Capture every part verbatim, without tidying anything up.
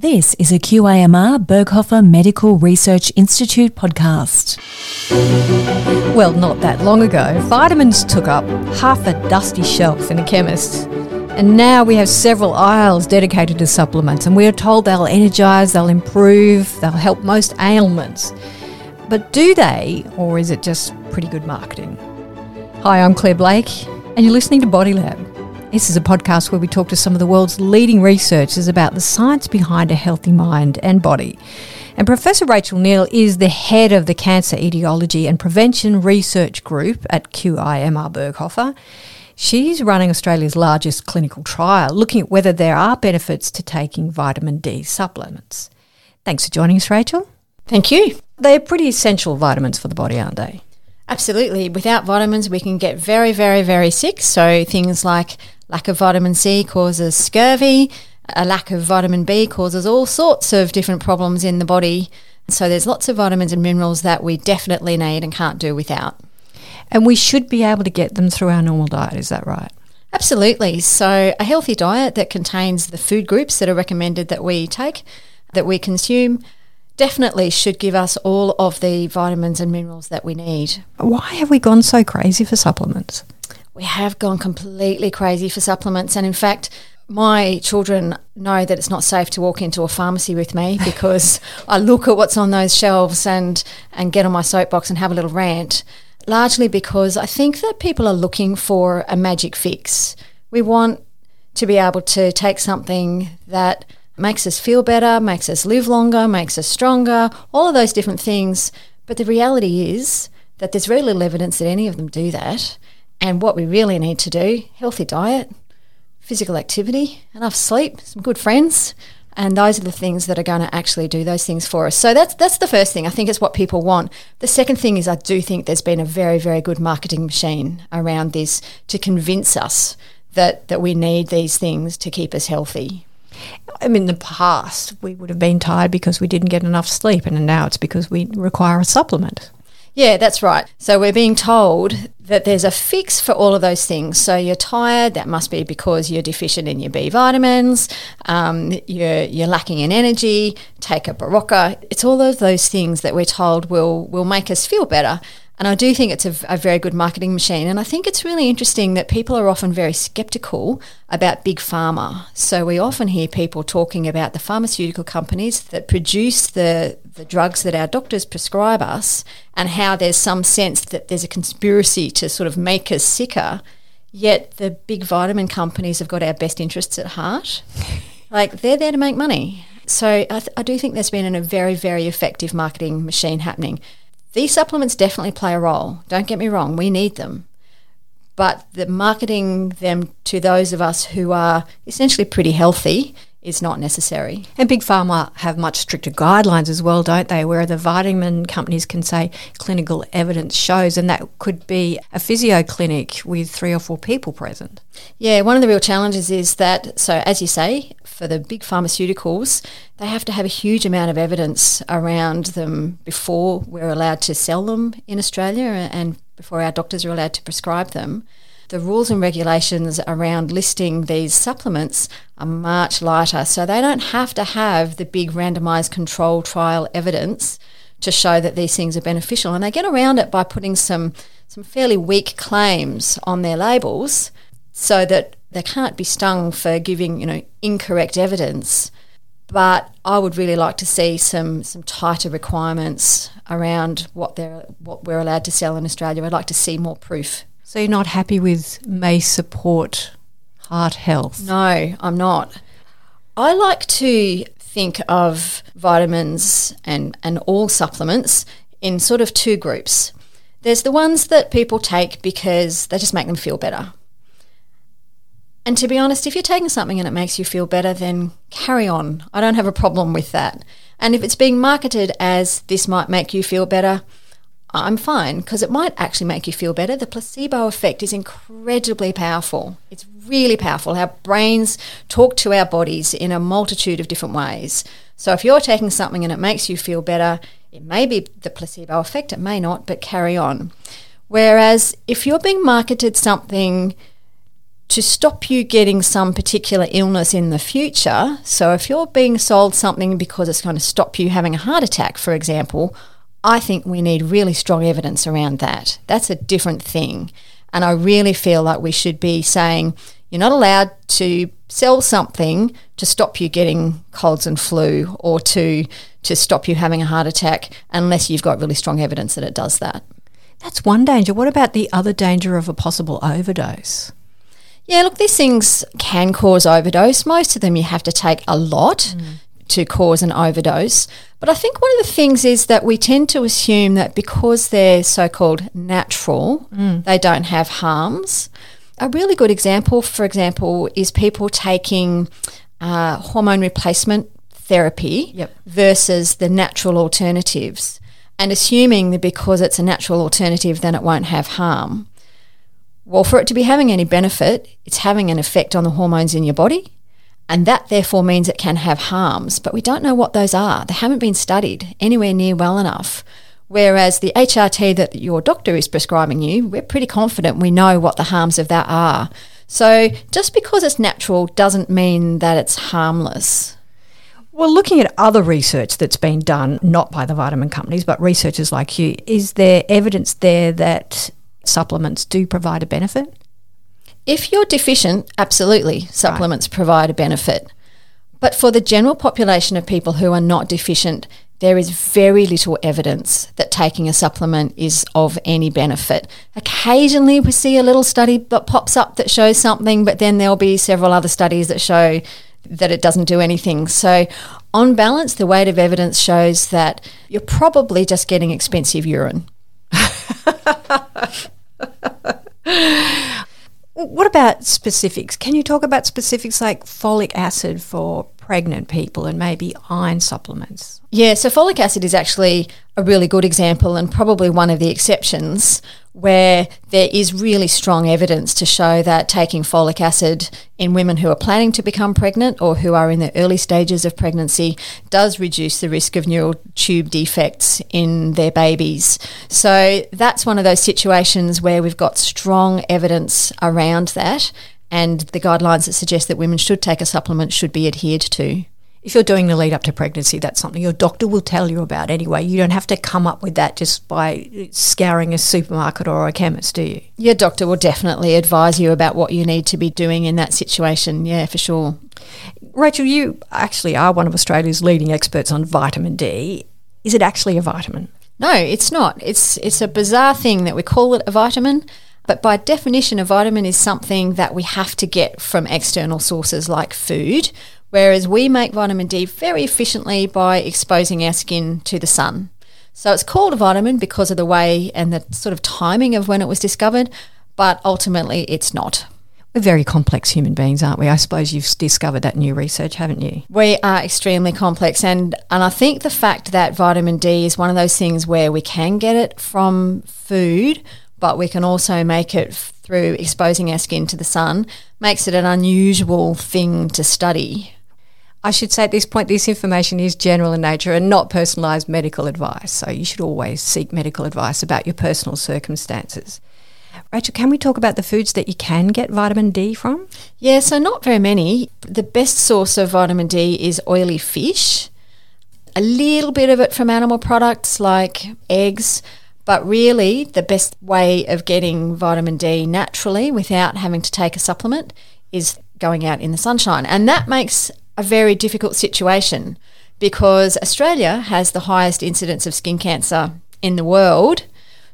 This is a Q I M R Berghofer Medical Research Institute podcast. Well, not that long ago, vitamins took up half a dusty shelf in a chemist. And now we have several aisles dedicated to supplements, and we are told they'll energise, they'll improve, they'll help most ailments. But do they, or is it just pretty good marketing? Hi, I'm Claire Blake, and you're listening to Body Lab. This is a podcast where we talk to some of the world's leading researchers about the science behind a healthy mind and body. And Professor Rachel Neal is the head of the Cancer Etiology and Prevention Research Group at Q I M R Berghofer. She's running Australia's largest clinical trial, looking at whether there are benefits to taking vitamin D supplements. Thanks for joining us, Rachel. Thank you. They're pretty essential vitamins for the body, aren't they? Absolutely. Without vitamins, we can get very, very, very sick. So things like lack of vitamin C causes scurvy. A lack of vitamin B causes all sorts of different problems in the body. So there's lots of vitamins and minerals that we definitely need and can't do without. And we should be able to get them through our normal diet, is that right? Absolutely. So a healthy diet that contains the food groups that are recommended that we take, that we consume, definitely should give us all of the vitamins and minerals that we need. Why have we gone so crazy for supplements? We have gone completely crazy for supplements, and in fact my children know that it's not safe to walk into a pharmacy with me because I look at what's on those shelves and, and get on my soapbox and have a little rant, largely because I think that people are looking for a magic fix. We want to be able to take something that makes us feel better, makes us live longer, makes us stronger, all of those different things. But the reality is that there's very little evidence that any of them do that. And what we really need to do, healthy diet, physical activity, enough sleep, some good friends, and those are the things that are going to actually do those things for us. So that's that's the first thing. I think it's what people want. The second thing is I do think there's been a very, very good marketing machine around this to convince us that, that we need these things to keep us healthy. I mean, in the past, we would have been tired because we didn't get enough sleep, and now it's because we require a supplement. Yeah, that's right. So we're being told that there's a fix for all of those things. So you're tired, that must be because you're deficient in your B vitamins, um, you're, you're lacking in energy, take a Barocca. It's all of those things that we're told will, will make us feel better. And I do think it's a, a very good marketing machine. And I think it's really interesting that people are often very sceptical about big pharma. So we often hear people talking about the pharmaceutical companies that produce the, the drugs that our doctors prescribe us and how there's some sense that there's a conspiracy to sort of make us sicker. Yet the big vitamin companies have got our best interests at heart. Like, they're there to make money. So I, th- I do think there's been a very, very effective marketing machine happening. These supplements definitely play a role. Don't get me wrong, we need them. But the marketing them to those of us who are essentially pretty healthy is not necessary. And Big Pharma have much stricter guidelines as well, don't they, where the vitamin companies can say clinical evidence shows, and that could be a physio clinic with three or four people present. Yeah, one of the real challenges is that, so as you say, for the big pharmaceuticals, they have to have a huge amount of evidence around them before we're allowed to sell them in Australia and before our doctors are allowed to prescribe them. The rules and regulations around listing these supplements are much lighter, so they don't have to have the big randomised control trial evidence to show that these things are beneficial. And they get around it by putting some, some fairly weak claims on their labels so that they can't be stung for giving, you know, incorrect evidence. But I would really like to see some, some tighter requirements around what they're what we're allowed to sell in Australia. I'd like to see more proof. So you're not happy with may support heart health? No, I'm not. I like to think of vitamins and, and all supplements in sort of two groups. There's the ones that people take because they just make them feel better. And to be honest, if you're taking something and it makes you feel better, then carry on. I don't have a problem with that. And if it's being marketed as this might make you feel better, I'm fine, because it might actually make you feel better. The placebo effect is incredibly powerful. It's really powerful. Our brains talk to our bodies in a multitude of different ways. So if you're taking something and it makes you feel better, it may be the placebo effect, it may not, but carry on. Whereas if you're being marketed something to stop you getting some particular illness in the future. So if you're being sold something because it's going to stop you having a heart attack, for example, I think we need really strong evidence around that. That's a different thing. And I really feel like we should be saying you're not allowed to sell something to stop you getting colds and flu or to to stop you having a heart attack unless you've got really strong evidence that it does that. That's one danger. What about the other danger of a possible overdose? Yeah, look, these things can cause overdose. Most of them you have to take a lot mm. to cause an overdose. But I think one of the things is that we tend to assume that because they're so-called natural, mm. they don't have harms. A really good example, for example, is people taking uh, hormone replacement therapy yep. versus the natural alternatives and assuming that because it's a natural alternative then it won't have harm. Well, for it to be having any benefit, it's having an effect on the hormones in your body, and that therefore means it can have harms. But we don't know what those are. They haven't been studied anywhere near well enough. Whereas the H R T that your doctor is prescribing you, we're pretty confident we know what the harms of that are. So just because it's natural doesn't mean that it's harmless. Well, looking at other research that's been done, not by the vitamin companies, but researchers like you, is there evidence there that supplements do provide a benefit? If you're deficient, absolutely, supplements right. provide a benefit. But for the general population of people who are not deficient, there is very little evidence that taking a supplement is of any benefit. Occasionally we see a little study that pops up that shows something, but then there'll be several other studies that show that it doesn't do anything. So on balance, the weight of evidence shows that you're probably just getting expensive urine. What about specifics? Can you talk about specifics like folic acid for pregnant people and maybe iron supplements? Yeah, so folic acid is actually a really good example and probably one of the exceptions where there is really strong evidence to show that taking folic acid in women who are planning to become pregnant or who are in the early stages of pregnancy does reduce the risk of neural tube defects in their babies. So that's one of those situations where we've got strong evidence around that. And the guidelines that suggest that women should take a supplement should be adhered to. If you're doing the lead up to pregnancy, that's something your doctor will tell you about anyway. You don't have to come up with that just by scouring a supermarket or a chemist, do you? Your doctor will definitely advise you about what you need to be doing in that situation, yeah, for sure. Rachel, you actually are one of Australia's leading experts on vitamin D. Is it actually a vitamin? No, it's not. It's it's a bizarre thing that we call it a vitamin. But by definition, a vitamin is something that we have to get from external sources like food, whereas we make vitamin D very efficiently by exposing our skin to the sun. So it's called a vitamin because of the way and the sort of timing of when it was discovered, but ultimately it's not. We're very complex human beings, aren't we? I suppose you've discovered that new research, haven't you? We are extremely complex, and, and I think the fact that vitamin D is one of those things where we can get it from food, but we can also make it through exposing our skin to the sun, makes it an unusual thing to study. I should say at this point, this information is general in nature and not personalised medical advice, so you should always seek medical advice about your personal circumstances. Rachel, can we talk about the foods that you can get vitamin D from? Yeah, so not very many. The best source of vitamin D is oily fish, a little bit of it from animal products like eggs. But really, the best way of getting vitamin D naturally without having to take a supplement is going out in the sunshine. And that makes a very difficult situation because Australia has the highest incidence of skin cancer in the world.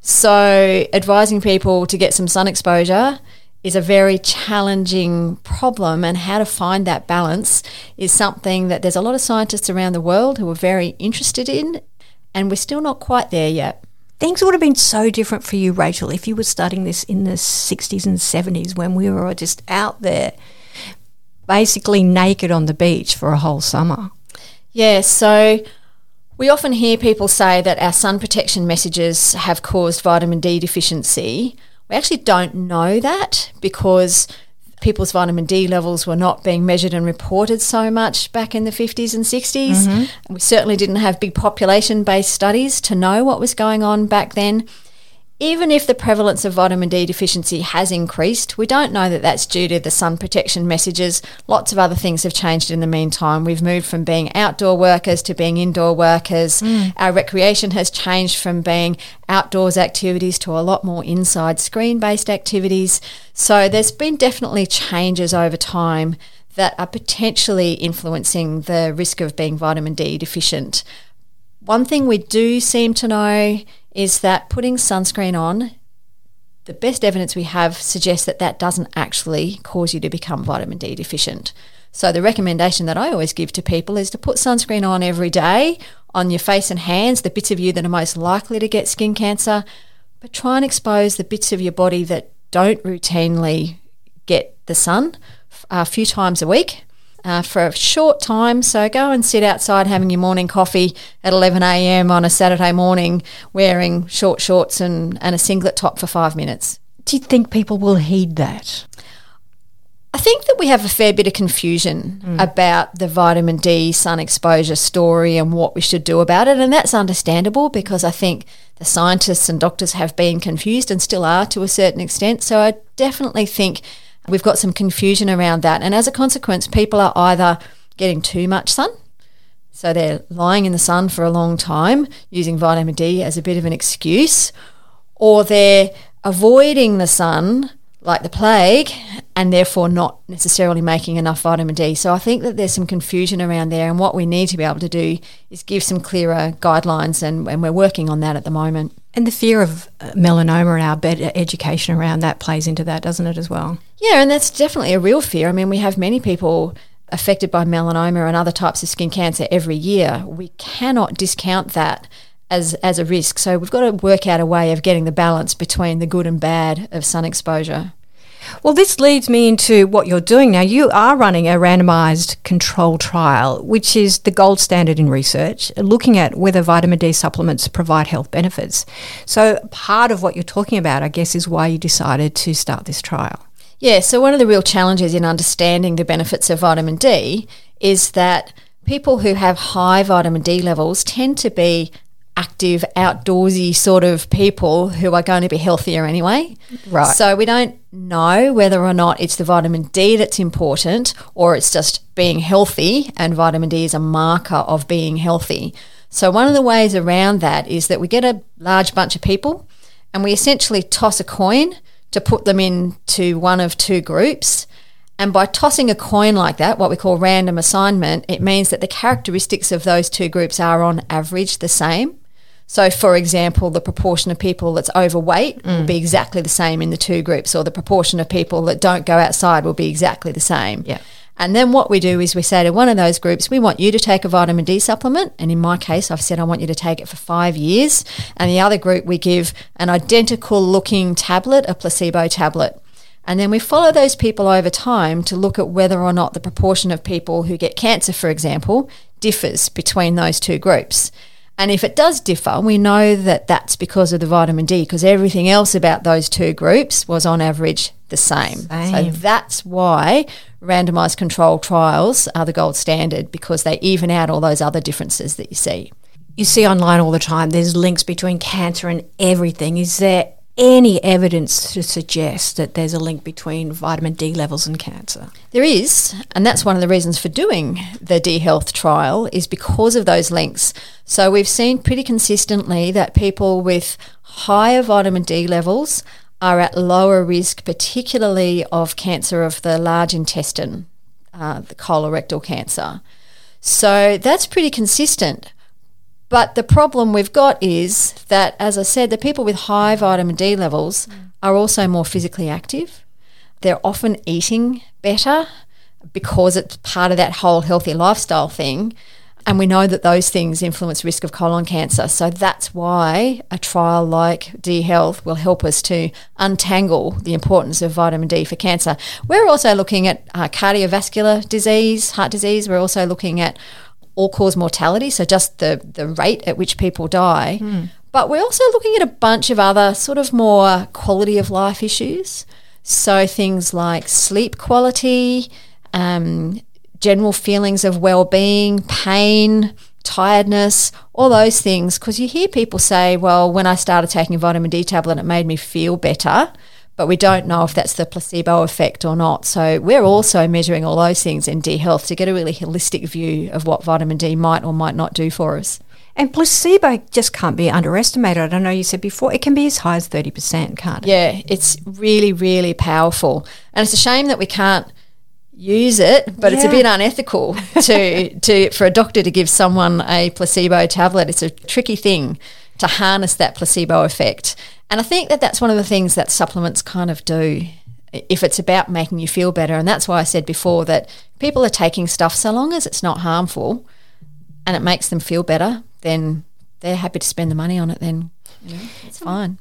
So advising people to get some sun exposure is a very challenging problem, and how to find that balance is something that there's a lot of scientists around the world who are very interested in, and we're still not quite there yet. Things would have been so different for you, Rachel, if you were studying this in the sixties and seventies when we were just out there basically naked on the beach for a whole summer. Yeah, so we often hear people say that our sun protection messages have caused vitamin D deficiency. We actually don't know that because people's vitamin D levels were not being measured and reported so much back in the fifties and sixties. Mm-hmm. We certainly didn't have big population-based studies to know what was going on back then. Even if the prevalence of vitamin D deficiency has increased, we don't know that that's due to the sun protection messages. Lots of other things have changed in the meantime. We've moved from being outdoor workers to being indoor workers. Mm. Our recreation has changed from being outdoors activities to a lot more inside screen-based activities. So there's been definitely changes over time that are potentially influencing the risk of being vitamin D deficient. One thing we do seem to know is that putting sunscreen on, the best evidence we have suggests that that doesn't actually cause you to become vitamin D deficient. So the recommendation that I always give to people is to put sunscreen on every day on your face and hands, the bits of you that are most likely to get skin cancer, but try and expose the bits of your body that don't routinely get the sun a few times a week. Uh, for a short time, so go and sit outside having your morning coffee at eleven a.m. on a Saturday morning wearing short shorts and, and a singlet top for five minutes. Do you think people will heed that? I think that we have a fair bit of confusion mm. about the vitamin D sun exposure story and what we should do about it, and that's understandable because I think the scientists and doctors have been confused and still are to a certain extent, so I definitely think we've got some confusion around that, and as a consequence, people are either getting too much sun, so they're lying in the sun for a long time using vitamin D as a bit of an excuse, or they're avoiding the sun like the plague and therefore not necessarily making enough vitamin D. So I think that there's some confusion around there, and what we need to be able to do is give some clearer guidelines, and, and we're working on that at the moment. And the fear of melanoma and our better education around that plays into that, doesn't it, as well? Yeah, and that's definitely a real fear. I mean, we have many people affected by melanoma and other types of skin cancer every year. We cannot discount that as as a risk. So we've got to work out a way of getting the balance between the good and bad of sun exposure. Well, this leads me into what you're doing now. You are running a randomised control trial, which is the gold standard in research, looking at whether vitamin D supplements provide health benefits. So part of what you're talking about, I guess, is why you decided to start this trial. Yeah, so one of the real challenges in understanding the benefits of vitamin D is that people who have high vitamin D levels tend to be active, outdoorsy sort of people who are going to be healthier anyway. Right. So we don't know whether or not it's the vitamin D that's important or it's just being healthy, and vitamin D is a marker of being healthy. So one of the ways around that is that we get a large bunch of people and we essentially toss a coin to put them into one of two groups. And by tossing a coin like that, what we call random assignment, it means that the characteristics of those two groups are on average the same. So, for example, the proportion of people that's overweight mm. will be exactly the same in the two groups, or the proportion of people that don't go outside will be exactly the same. Yeah. And then what we do is we say to one of those groups, we want you to take a vitamin D supplement, and in my case I've said I want you to take it for five years, and the other group we give an identical looking tablet, a placebo tablet. And then we follow those people over time to look at whether or not the proportion of people who get cancer, for example, differs between those two groups. And if it does differ, we know that that's because of the vitamin D, because everything else about those two groups was on average the same. same. So that's why randomised control trials are the gold standard, because they even out all those other differences that you see. You see online all the time there's links between cancer and everything. Is there any evidence to suggest that there's a link between vitamin D levels and cancer? There is, and that's one of the reasons for doing the D-Health trial, is because of those links. So we've seen pretty consistently that people with higher vitamin D levels are at lower risk, particularly of cancer of the large intestine, uh, the colorectal cancer. So that's pretty consistent. But the problem we've got is that, as I said, the people with high vitamin D levels mm. are also more physically active. They're often eating better because it's part of that whole healthy lifestyle thing. And we know that those things influence risk of colon cancer. So that's why a trial like D-Health will help us to untangle the importance of vitamin D for cancer. We're also looking at uh, cardiovascular disease, heart disease. We're also looking at all-cause mortality, so just the, the rate at which people die. Mm. But we're also looking at a bunch of other sort of more quality of life issues, so things like sleep quality, um, general feelings of well-being, pain, tiredness, all those things. Because you hear people say, well, when I started taking a vitamin D tablet, it made me feel better. But we don't know if that's the placebo effect or not. So we're also measuring all those things in D-Health to get a really holistic view of what vitamin D might or might not do for us. And placebo just can't be underestimated. I know you said before, it can be as high as thirty percent, can't it? Yeah, it's really, really powerful. And it's a shame that we can't use it, but yeah. It's a bit unethical to to for a doctor to give someone a placebo tablet. It's a tricky thing to harness that placebo effect. And I think that that's one of the things that supplements kind of do if it's about making you feel better. And that's why I said before that people are taking stuff so long as it's not harmful and it makes them feel better, then they're happy to spend the money on it, then you know, it's fine.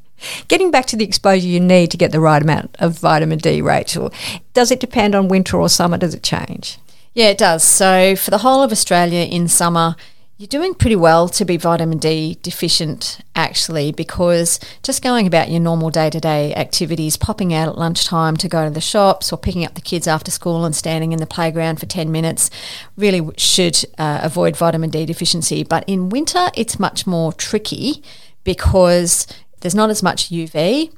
Getting back to the exposure you need to get the right amount of vitamin D, Rachel, does it depend on winter or summer? Does it change? Yeah, it does. So for the whole of Australia in summer, you're doing pretty well to be vitamin D deficient actually, because just going about your normal day-to-day activities, popping out at lunchtime to go to the shops or picking up the kids after school and standing in the playground for ten minutes really should uh, avoid vitamin D deficiency. But in winter, it's much more tricky because there's not as much U V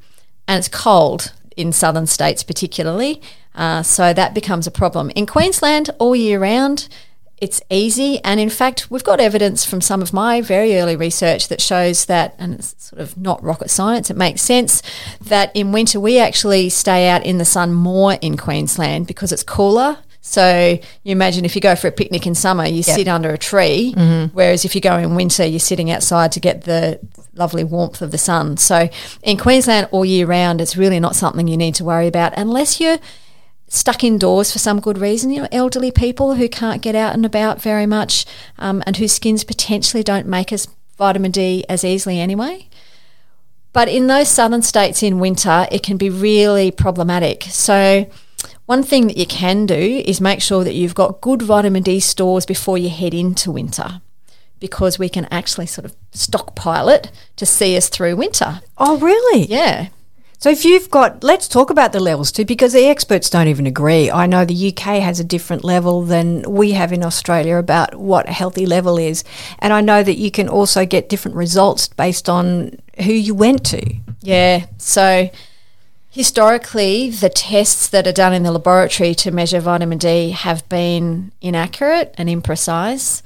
and it's cold in southern states particularly, uh, so that becomes a problem. In Queensland, all year round, it's easy, and in fact, we've got evidence from some of my very early research that shows that, and it's sort of not rocket science, it makes sense, that in winter we actually stay out in the sun more in Queensland because it's cooler. So you imagine if you go for a picnic in summer, you yep. sit under a tree, mm-hmm. whereas if you go in winter, you're sitting outside to get the lovely warmth of the sun. So in Queensland all year round, it's really not something you need to worry about unless you're stuck indoors for some good reason, you know, elderly people who can't get out and about very much um, and whose skins potentially don't make as vitamin D as easily anyway. But in those southern states in winter, it can be really problematic. So one thing that you can do is make sure that you've got good vitamin D stores before you head into winter, because we can actually sort of stockpile it to see us through winter. Oh, really? Yeah. So if you've got – let's talk about the levels too, because the experts don't even agree. I know the U K has a different level than we have in Australia about what a healthy level is, and I know that you can also get different results based on who you went to. Yeah, so – historically, the tests that are done in the laboratory to measure vitamin D have been inaccurate and imprecise,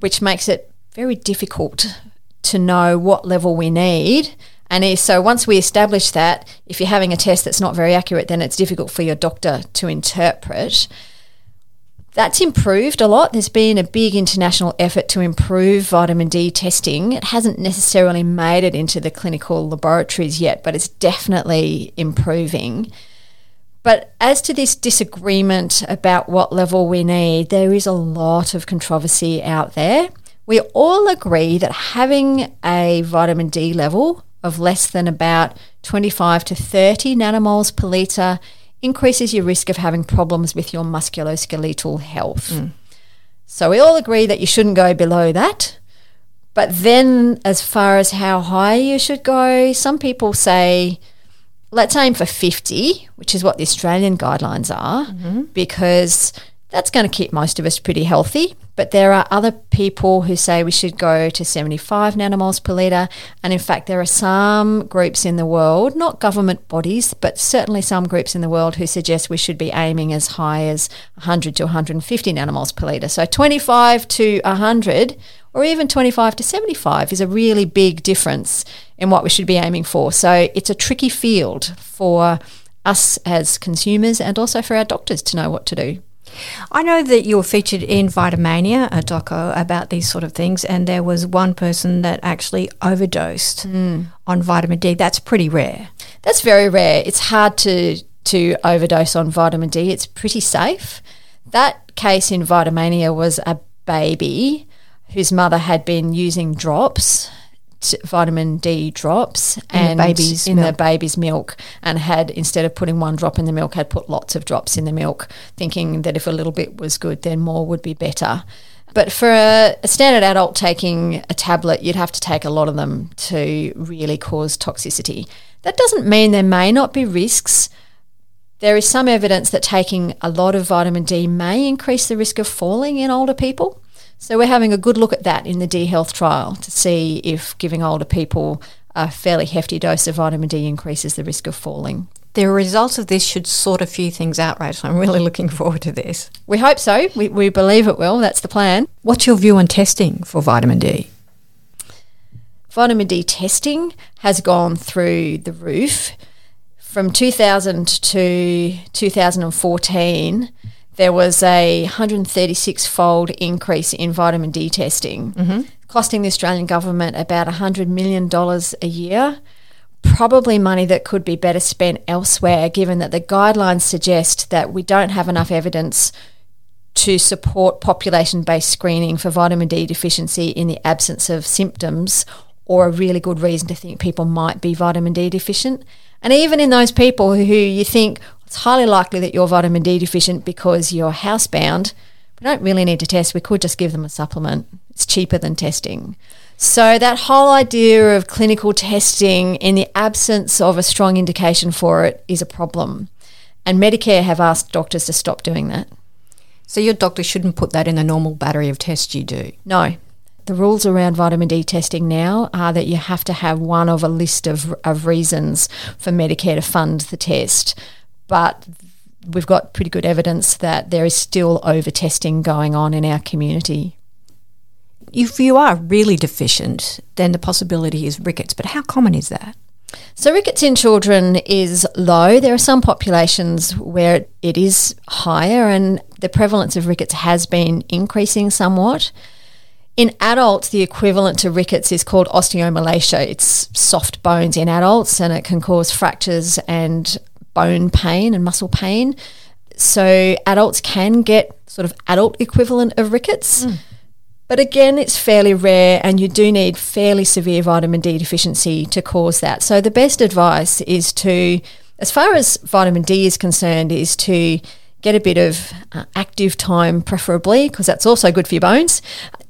which makes it very difficult to know what level we need. And so once we establish that, if you're having a test that's not very accurate, then it's difficult for your doctor to interpret. That's improved a lot. There's been a big international effort to improve vitamin D testing. It hasn't necessarily made it into the clinical laboratories yet, but it's definitely improving. But as to this disagreement about what level we need, there is a lot of controversy out there. We all agree that having a vitamin D level of less than about twenty-five to thirty nanomoles per litre increases your risk of having problems with your musculoskeletal health. Mm. So we all agree that you shouldn't go below that. But then as far as how high you should go, some people say let's aim for fifty, which is what the Australian guidelines are, mm-hmm. because that's going to keep most of us pretty healthy. But there are other people who say we should go to seventy-five nanomoles per litre. And in fact, there are some groups in the world, not government bodies, but certainly some groups in the world who suggest we should be aiming as high as one hundred to one hundred fifty nanomoles per litre. So twenty-five to one hundred or even twenty-five to seventy-five is a really big difference in what we should be aiming for. So it's a tricky field for us as consumers and also for our doctors to know what to do. I know that you were featured in Vitamania, a doco about these sort of things, and there was one person that actually overdosed mm. on vitamin D. That's pretty rare. That's very rare. It's hard to, to overdose on vitamin D. It's pretty safe. That case in Vitamania was a baby whose mother had been using drops, vitamin D drops, in and the baby's in milk. the baby's milk, and had, instead of putting one drop in the milk, had put lots of drops in the milk, thinking that if a little bit was good, then more would be better. But for a, a standard adult taking a tablet, you'd have to take a lot of them to really cause toxicity. That doesn't mean there may not be risks. There is some evidence that taking a lot of vitamin D may increase the risk of falling in older people. So we're having a good look at that in the D-Health trial to see if giving older people a fairly hefty dose of vitamin D increases the risk of falling. The results of this should sort a few things out, Rachel. I'm really looking forward to this. We hope so. We, we believe it will. That's the plan. What's your view on testing for vitamin D? Vitamin D testing has gone through the roof. From two thousand to two thousand fourteen, there was a one hundred thirty-six fold increase in vitamin D testing, mm-hmm. costing the Australian government about one hundred million dollars a year. Probably money that could be better spent elsewhere, given that the guidelines suggest that we don't have enough evidence to support population-based screening for vitamin D deficiency in the absence of symptoms or a really good reason to think people might be vitamin D deficient. And even in those people who you think it's highly likely that you're vitamin D deficient because you're housebound, we don't really need to test. We could just give them a supplement. It's cheaper than testing. So that whole idea of clinical testing in the absence of a strong indication for it is a problem. And Medicare have asked doctors to stop doing that. So your doctor shouldn't put that in the normal battery of tests you do? No. The rules around vitamin D testing now are that you have to have one of a list of, of reasons for Medicare to fund the test. But we've got pretty good evidence that there is still over-testing going on in our community. If you are really deficient, then the possibility is rickets. But how common is that? So rickets in children is low. There are some populations where it is higher, and the prevalence of rickets has been increasing somewhat. In adults, the equivalent to rickets is called osteomalacia. It's soft bones in adults, and it can cause fractures and bone pain and muscle pain. So adults can get sort of adult equivalent of rickets. Mm. But again, it's fairly rare, and you do need fairly severe vitamin D deficiency to cause that. So the best advice is to, as far as vitamin D is concerned, is to get a bit of uh, active time, preferably, because that's also good for your bones,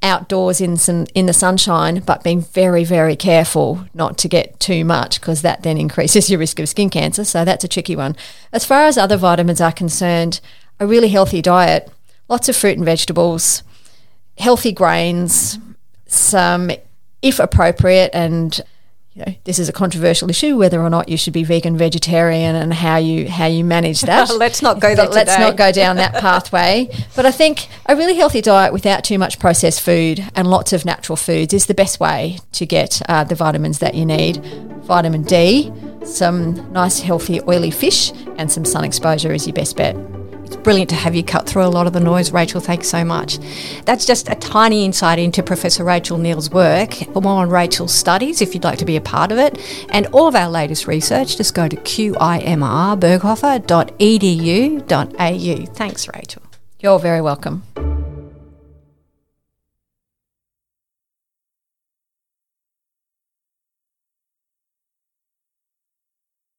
outdoors in, some, in the sunshine, but being very, very careful not to get too much, because that then increases your risk of skin cancer. So that's a tricky one. As far as other vitamins are concerned, a really healthy diet, lots of fruit and vegetables, healthy grains, some, if appropriate, and you know, this is a controversial issue whether or not you should be vegan, vegetarian, and how you how you manage that. Let's not go there today. Let's not go down that pathway. But I think a really healthy diet without too much processed food and lots of natural foods is the best way to get uh, the vitamins that you need. Vitamin D, some nice healthy oily fish, and some sun exposure is your best bet. It's brilliant to have you cut through a lot of the noise, Rachel. Thanks so much. That's just a tiny insight into Professor Rachel Neal's work. For more on Rachel's studies, if you'd like to be a part of it, and all of our latest research, just go to Q I M R Berghofer dot e d u dot a u. Thanks, Rachel. You're very welcome.